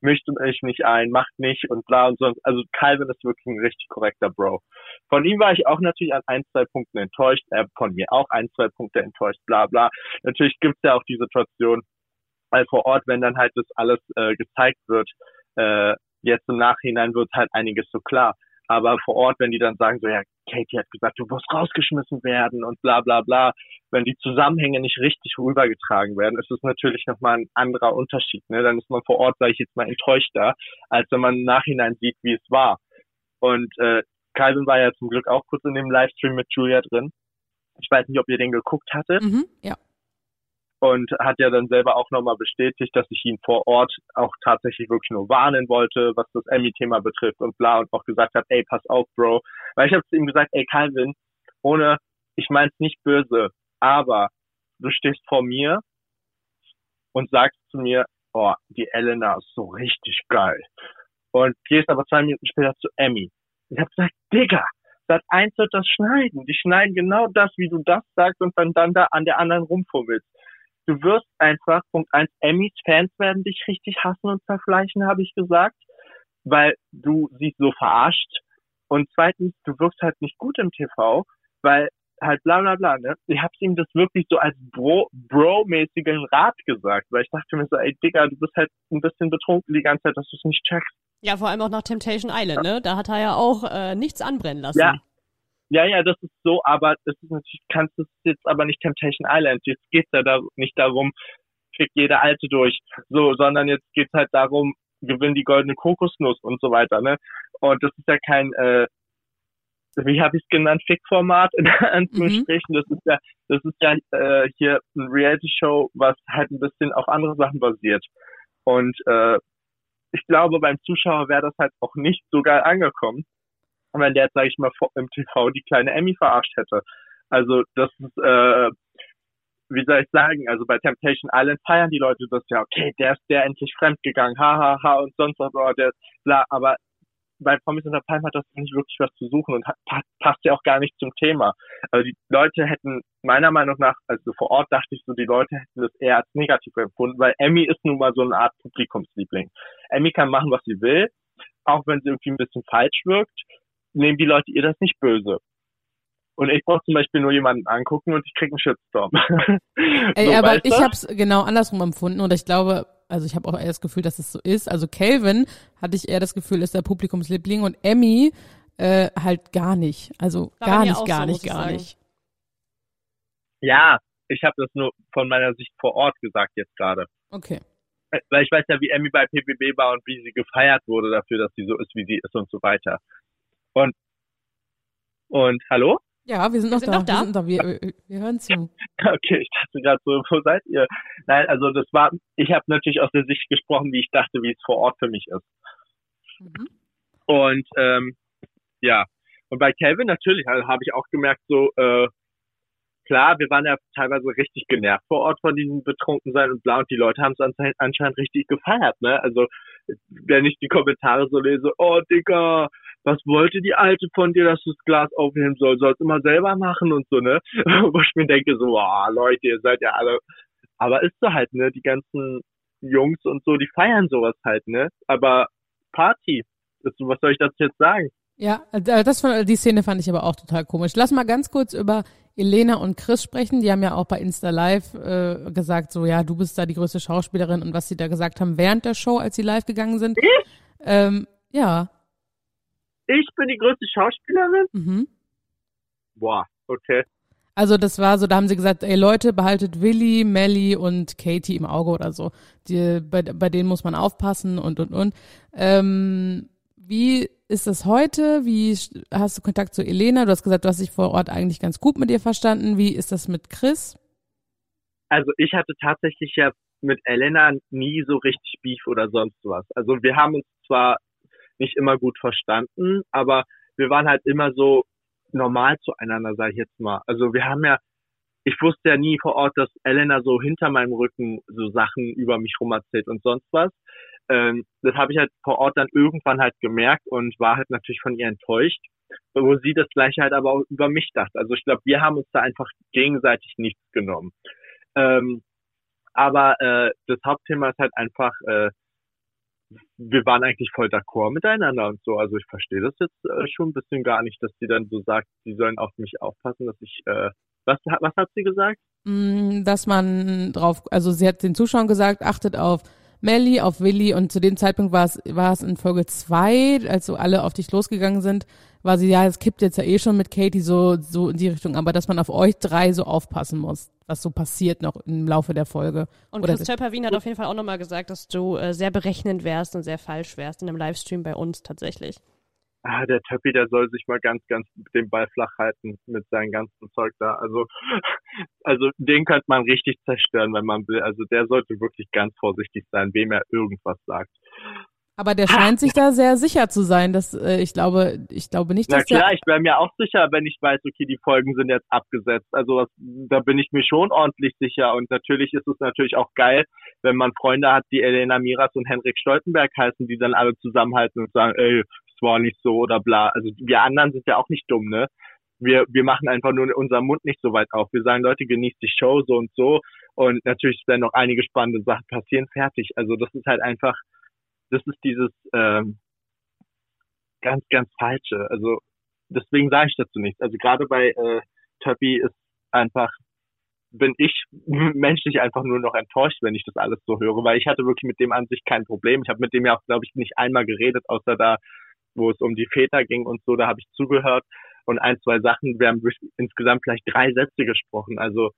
mischt euch nicht ein, macht nicht und bla und sonst. Also Calvin ist wirklich ein richtig korrekter Bro. Von ihm war ich auch natürlich an ein, zwei Punkten enttäuscht. Äh, von mir auch ein, zwei Punkte enttäuscht, bla bla. Natürlich gibt's ja auch die Situation, weil vor Ort, wenn dann halt das alles äh, gezeigt wird, äh, jetzt im Nachhinein wird halt einiges so klar. Aber vor Ort, wenn die dann sagen, so ja, Katy hat gesagt, du musst rausgeschmissen werden und bla bla bla, wenn die Zusammenhänge nicht richtig rübergetragen werden, ist es natürlich nochmal ein anderer Unterschied. Ne? Dann ist man vor Ort, sage ich jetzt mal, enttäuschter, als wenn man im Nachhinein sieht, wie es war. Und äh, Calvin war ja zum Glück auch kurz in dem Livestream mit Julia drin. Ich weiß nicht, ob ihr den geguckt hattet. Mhm, ja. Und hat ja dann selber auch nochmal bestätigt, dass ich ihn vor Ort auch tatsächlich wirklich nur warnen wollte, was das Emmy-Thema betrifft und bla. Und auch gesagt hat, ey, pass auf, Bro. Weil ich habe zu ihm gesagt, ey, Calvin, ohne, ich mein's nicht böse, aber du stehst vor mir und sagst zu mir, oh, die Elena ist so richtig geil. Und gehst aber zwei Minuten später zu Emmy. Ich habe gesagt, Digga, Sat eins wird das schneiden. Die schneiden genau das, wie du das sagst und dann, dann da an der anderen rumfummelst. Du wirst einfach, Punkt eins, Emmys Fans werden dich richtig hassen und zerfleischen, habe ich gesagt, weil du sie so verarscht. Und zweitens, du wirkst halt nicht gut im T V, weil halt bla bla bla, ne? Ich habe ihm das wirklich so als Bro, Bro-mäßigen Rat gesagt, weil ich dachte mir so, ey Digga, du bist halt ein bisschen betrunken die ganze Zeit, dass du es nicht checkst. Ja, vor allem auch nach Temptation Island, ne? Da hat er ja auch äh, nichts anbrennen lassen. Ja. Ja, ja, das ist so, aber das ist natürlich, kannst du jetzt aber nicht Temptation Island. Jetzt geht's ja da nicht darum, kriegt jede Alte durch, so, sondern jetzt geht's halt darum, gewinn die goldene Kokosnuss und so weiter, ne? Und das ist ja kein, äh, wie habe ich es genannt, Fick-Format in Anführungsstrichen. Mhm. Das ist ja, das ist ja äh, hier eine Reality-Show, was halt ein bisschen auf andere Sachen basiert. Und äh, ich glaube, beim Zuschauer wäre das halt auch nicht so geil angekommen. Und wenn der jetzt, sag ich mal, im T V die kleine Emmy verarscht hätte. Also das ist, äh, wie soll ich sagen, also bei Temptation Island feiern die Leute das ja, okay, der ist der endlich fremdgegangen, hahaha ha, ha, und sonst was, oh, der, bla, aber bei Promis unter Palmen hat das nicht wirklich was zu suchen und hat, passt ja auch gar nicht zum Thema. Also die Leute hätten, meiner Meinung nach, also vor Ort dachte ich so, die Leute hätten das eher als negativ empfunden, weil Emmy ist nun mal so eine Art Publikumsliebling. Emmy kann machen, was sie will, auch wenn sie irgendwie ein bisschen falsch wirkt, nehmen die Leute ihr das nicht böse. Und ich brauche zum Beispiel nur jemanden angucken und ich kriege einen Shitstorm. Ey, so, aber ich habe es genau andersrum empfunden und ich glaube, also ich habe auch eher das Gefühl, dass es so ist. Also Calvin, hatte ich eher das Gefühl, ist der Publikumsliebling und Emmy äh, halt gar nicht. Also da gar nicht, gar so, nicht, gar nicht. Ja, ich habe das nur von meiner Sicht vor Ort gesagt jetzt gerade. Okay. Weil ich weiß ja, wie Emmy bei P B B war und wie sie gefeiert wurde dafür, dass sie so ist, wie sie ist und so weiter. Und, und, hallo? Ja, wir sind noch wir sind da, noch da. Wir, sind da. Wir, wir, wir hören zu. Okay, ich dachte gerade so, wo seid ihr? Nein, also das war, ich habe natürlich aus der Sicht gesprochen, wie ich dachte, wie es vor Ort für mich ist. Mhm. Und, ähm, ja. Und bei Calvin natürlich, also habe ich auch gemerkt, so, äh, klar, wir waren ja teilweise richtig genervt vor Ort von diesem Betrunkensein und bla und die Leute haben es anscheinend richtig gefeiert, ne? Also, wenn ich die Kommentare so lese, oh, Digga, was wollte die Alte von dir, dass du das Glas aufheben sollst? Sollst immer selber machen und so, ne? Wo ich mir denke, so, ah, oh, Leute, ihr seid ja alle... Aber ist so halt, ne? Die ganzen Jungs und so, die feiern sowas halt, ne? Aber Party, ist, was soll ich dazu jetzt sagen? Ja, das, die Szene fand ich aber auch total komisch. Lass mal ganz kurz über Elena und Chris sprechen. Die haben ja auch bei Insta Live äh, gesagt, so, ja, du bist da die größte Schauspielerin und was sie da gesagt haben während der Show, als sie live gegangen sind. Ich? Ähm, ja, Ich bin die größte Schauspielerin? Mhm. Boah, okay. Also das war so, da haben sie gesagt, ey Leute, behaltet Willi, Melly und Katy im Auge oder so. Die, bei, bei denen muss man aufpassen und, und, und. Ähm, wie ist das heute? Wie hast du Kontakt zu Elena? Du hast gesagt, du hast dich vor Ort eigentlich ganz gut mit ihr verstanden. Wie ist das mit Chris? Also ich hatte tatsächlich ja mit Elena nie so richtig Beef oder sonst was. Also wir haben uns zwar nicht immer gut verstanden, aber wir waren halt immer so normal zueinander, sage ich jetzt mal. Also wir haben ja, ich wusste ja nie vor Ort, dass Elena so hinter meinem Rücken so Sachen über mich rum erzählt und sonst was. Ähm, das habe ich halt vor Ort dann irgendwann halt gemerkt und war halt natürlich von ihr enttäuscht, wo sie das Gleiche halt aber auch über mich dachte. Also ich glaube, wir haben uns da einfach gegenseitig nichts genommen. Ähm, aber äh, das Hauptthema ist halt einfach, äh, wir waren eigentlich voll d'accord miteinander und so. Also ich verstehe das jetzt äh, schon ein bisschen gar nicht, dass sie dann so sagt, sie sollen auf mich aufpassen, dass ich... Äh, Was, was hat sie gesagt? Dass man drauf, also sie hat den Zuschauern gesagt, achtet auf Melli, auf Willi, und zu dem Zeitpunkt war es, war es in Folge zwei, als so alle auf dich losgegangen sind, war sie, ja, es kippt jetzt ja eh schon mit Katy so, so in die Richtung, aber dass man auf euch drei so aufpassen muss, was so passiert noch im Laufe der Folge. Und Chris Töpperwien hat auf jeden Fall auch nochmal gesagt, dass du äh, sehr berechnend wärst und sehr falsch wärst in einem Livestream bei uns tatsächlich. Ah, der Töppi, der soll sich mal ganz, ganz den Ball flach halten mit seinem ganzen Zeug da. Also, also den könnte man richtig zerstören, wenn man will. Also der sollte wirklich ganz vorsichtig sein, wem er irgendwas sagt. Aber der scheint sich da sehr sicher zu sein. Dass, äh, ich glaube, ich glaube nicht, dass der... Na klar, ich wäre mir auch sicher, wenn ich weiß, okay, die Folgen sind jetzt abgesetzt. Also was, da bin ich mir schon ordentlich sicher. Und natürlich ist es natürlich auch geil, wenn man Freunde hat, die Elena Miras und Hendrik Stoltenberg heißen, die dann alle zusammenhalten und sagen, ey, war nicht so oder bla. Also wir anderen sind ja auch nicht dumm, ne? Wir wir machen einfach nur unseren Mund nicht so weit auf. Wir sagen, Leute, genießt die Show so und so, und natürlich werden noch einige spannende Sachen passieren, fertig. Also das ist halt einfach, das ist dieses ähm, ganz, ganz Falsche. Also deswegen sage ich dazu nichts. Also gerade bei äh, Töppi ist einfach, bin ich menschlich einfach nur noch enttäuscht, wenn ich das alles so höre, weil ich hatte wirklich mit dem an sich kein Problem. Ich habe mit dem ja auch, glaube ich, nicht einmal geredet, außer da, wo es um die Väter ging und so, da habe ich zugehört und ein, zwei Sachen, wir haben insgesamt vielleicht drei Sätze gesprochen, also,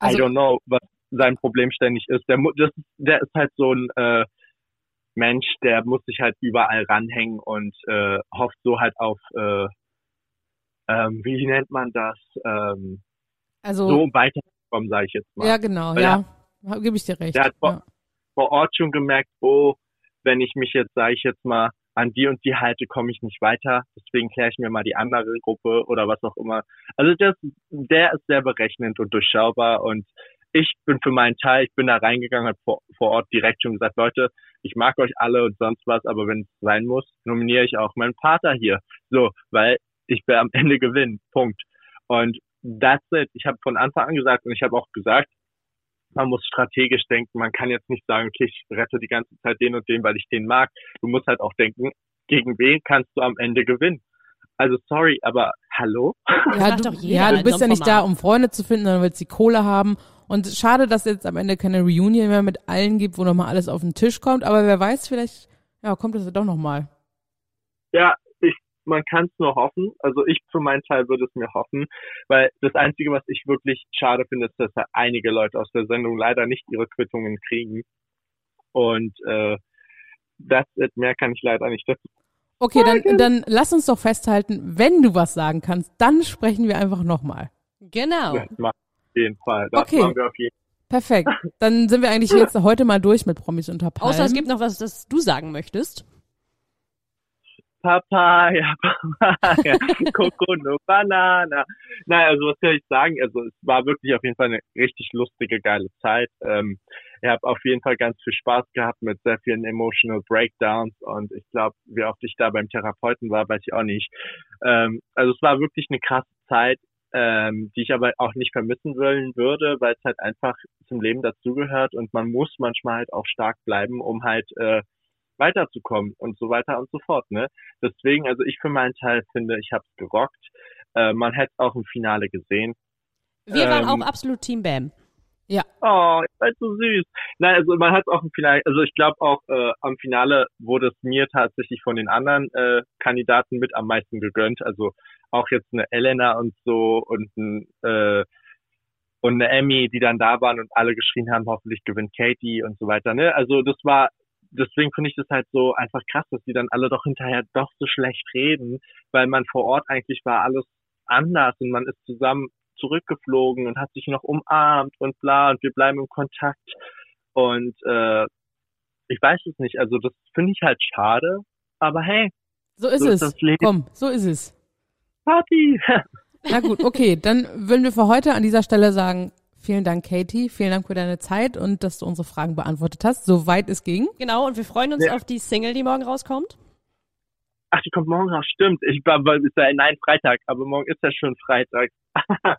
also I don't know, was sein Problem ständig ist. Der, das, der ist halt so ein äh, Mensch, der muss sich halt überall ranhängen und äh, hofft so halt auf, äh, ähm, wie nennt man das, ähm, also, so weiterzukommen, sage ich jetzt mal. Ja, genau, Weil ja, ja. gebe ich dir recht. Der hat vor, ja. vor Ort schon gemerkt, oh, wenn ich mich jetzt, sage ich jetzt mal, an die und die halte, komme ich nicht weiter. Deswegen kläre ich mir mal die andere Gruppe oder was auch immer. Also das, der ist sehr berechnend und durchschaubar. Und ich bin für meinen Teil, ich bin da reingegangen, habe vor, vor Ort direkt schon gesagt, Leute, ich mag euch alle und sonst was, aber wenn es sein muss, nominiere ich auch meinen Vater hier. So, weil ich werde am Ende gewinnen. Punkt. Und that's it. Ich habe von Anfang an gesagt, und ich habe auch gesagt, man muss strategisch denken, man kann jetzt nicht sagen, okay, ich rette die ganze Zeit den und den, weil ich den mag. Du musst halt auch denken, gegen wen kannst du am Ende gewinnen? Also sorry, aber hallo? Ja, du, ja, du bist ja nicht da, um Freunde zu finden, sondern willst die Kohle haben. Und schade, dass es jetzt am Ende keine Reunion mehr mit allen gibt, wo nochmal alles auf den Tisch kommt. Aber wer weiß, vielleicht ja, kommt es ja doch nochmal. Ja, ich, man kann es nur hoffen. Also ich für meinen Teil würde es mir hoffen, weil das Einzige, was ich wirklich schade finde, ist, dass da einige Leute aus der Sendung leider nicht ihre Quittungen kriegen. Und äh, das mehr kann ich leider nicht dazu. Okay, dann, dann lass uns doch festhalten, wenn du was sagen kannst, dann sprechen wir einfach nochmal. Genau. Das machen wir auf jeden Fall. Das okay. machen wir auf jeden Fall. Perfekt. Dann sind wir eigentlich jetzt heute mal durch mit Promis unter Palmen. Außer es gibt noch was, das du sagen möchtest. Papaya, Papaya, Kokono, Banana. Naja, also was kann ich sagen? Also es war wirklich auf jeden Fall eine richtig lustige, geile Zeit. Ähm, ich habe auf jeden Fall ganz viel Spaß gehabt mit sehr vielen Emotional Breakdowns, und ich glaube, wie oft ich da beim Therapeuten war, weiß ich auch nicht. Ähm, also es war wirklich eine krasse Zeit, ähm, die ich aber auch nicht vermissen wollen würde, weil es halt einfach zum Leben dazugehört, und man muss manchmal halt auch stark bleiben, um halt... Äh, weiterzukommen und so weiter und so fort, ne? Deswegen, also ich für meinen Teil finde, ich hab's gerockt. Äh, man hätte auch im Finale gesehen. Wir ähm, waren auch absolut Team Bähm. Ja. Oh, ihr seid so süß. Nein, also man hat auch im Finale, also ich glaube auch äh, am Finale wurde es mir tatsächlich von den anderen äh, Kandidaten mit am meisten gegönnt. Also auch jetzt eine Elena und so und ein äh, und eine Emmy, die dann da waren und alle geschrien haben, hoffentlich gewinnt Katy und so weiter, ne? Also das war Deswegen finde ich das halt so einfach krass, dass die dann alle doch hinterher doch so schlecht reden, weil man vor Ort eigentlich war alles anders und man ist zusammen zurückgeflogen und hat sich noch umarmt und bla und wir bleiben im Kontakt. Und äh, ich weiß es nicht. Also das finde ich halt schade. Aber hey. So ist, so ist es. Komm, so ist es. Party. Na gut, okay. Dann würden wir für heute an dieser Stelle sagen, vielen Dank, Katy. Vielen Dank für deine Zeit und dass du unsere Fragen beantwortet hast, soweit es ging. Genau, und wir freuen uns ja. auf die Single, die morgen rauskommt. Ach, die kommt morgen raus, stimmt. Ich war, ja, nein, Freitag, aber morgen ist ja schon Freitag.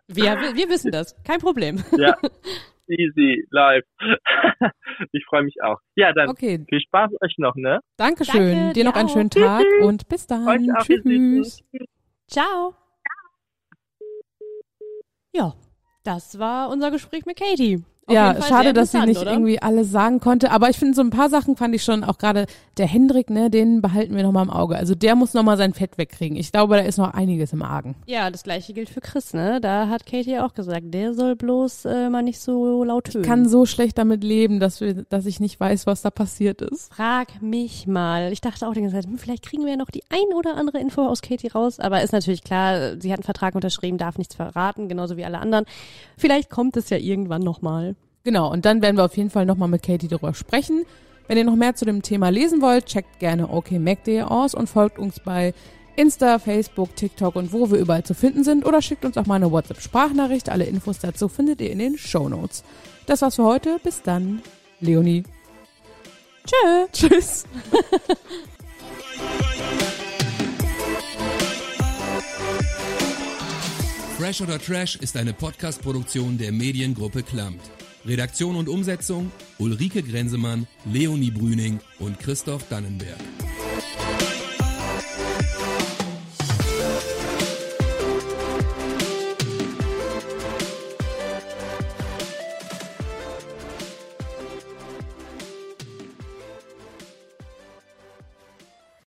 wir, wir wissen das, kein Problem. Ja, easy, live. Ich freue mich auch. Ja, dann okay. Viel Spaß euch noch, ne? Dankeschön, Danke, dir noch auch. Einen schönen Tag Tschüss. Und bis dann. Euch auch. Tschüss. Ciao. Ja, das war unser Gespräch mit Katy. Auf ja, schade, dass sie nicht oder? irgendwie alles sagen konnte. Aber ich finde, so ein paar Sachen fand ich schon, auch gerade der Hendrik, ne, den behalten wir nochmal im Auge. Also der muss nochmal sein Fett wegkriegen. Ich glaube, da ist noch einiges im Argen. Ja, das Gleiche gilt für Chris, ne? Da hat Katy auch gesagt, der soll bloß äh, mal nicht so laut tönen. Ich kann so schlecht damit leben, dass, wir, dass ich nicht weiß, was da passiert ist. Frag mich mal. Ich dachte auch die ganze Zeit, hm, vielleicht kriegen wir ja noch die ein oder andere Info aus Katy raus. Aber ist natürlich klar, sie hat einen Vertrag unterschrieben, darf nichts verraten, genauso wie alle anderen. Vielleicht kommt es ja irgendwann nochmal. Genau, und dann werden wir auf jeden Fall nochmal mit Katy darüber sprechen. Wenn ihr noch mehr zu dem Thema lesen wollt, checkt gerne okmac punkt de aus und folgt uns bei Insta, Facebook, TikTok und wo wir überall zu finden sind. Oder schickt uns auch mal eine WhatsApp-Sprachnachricht. Alle Infos dazu findet ihr in den Shownotes. Das war's für heute. Bis dann, Leonie. Tschö. Tschüss. Fresh oder Trash ist eine Podcast-Produktion der Mediengruppe Klammt. Redaktion und Umsetzung: Ulrike Grenzemann, Leonie Brüning und Christoph Dannenberg.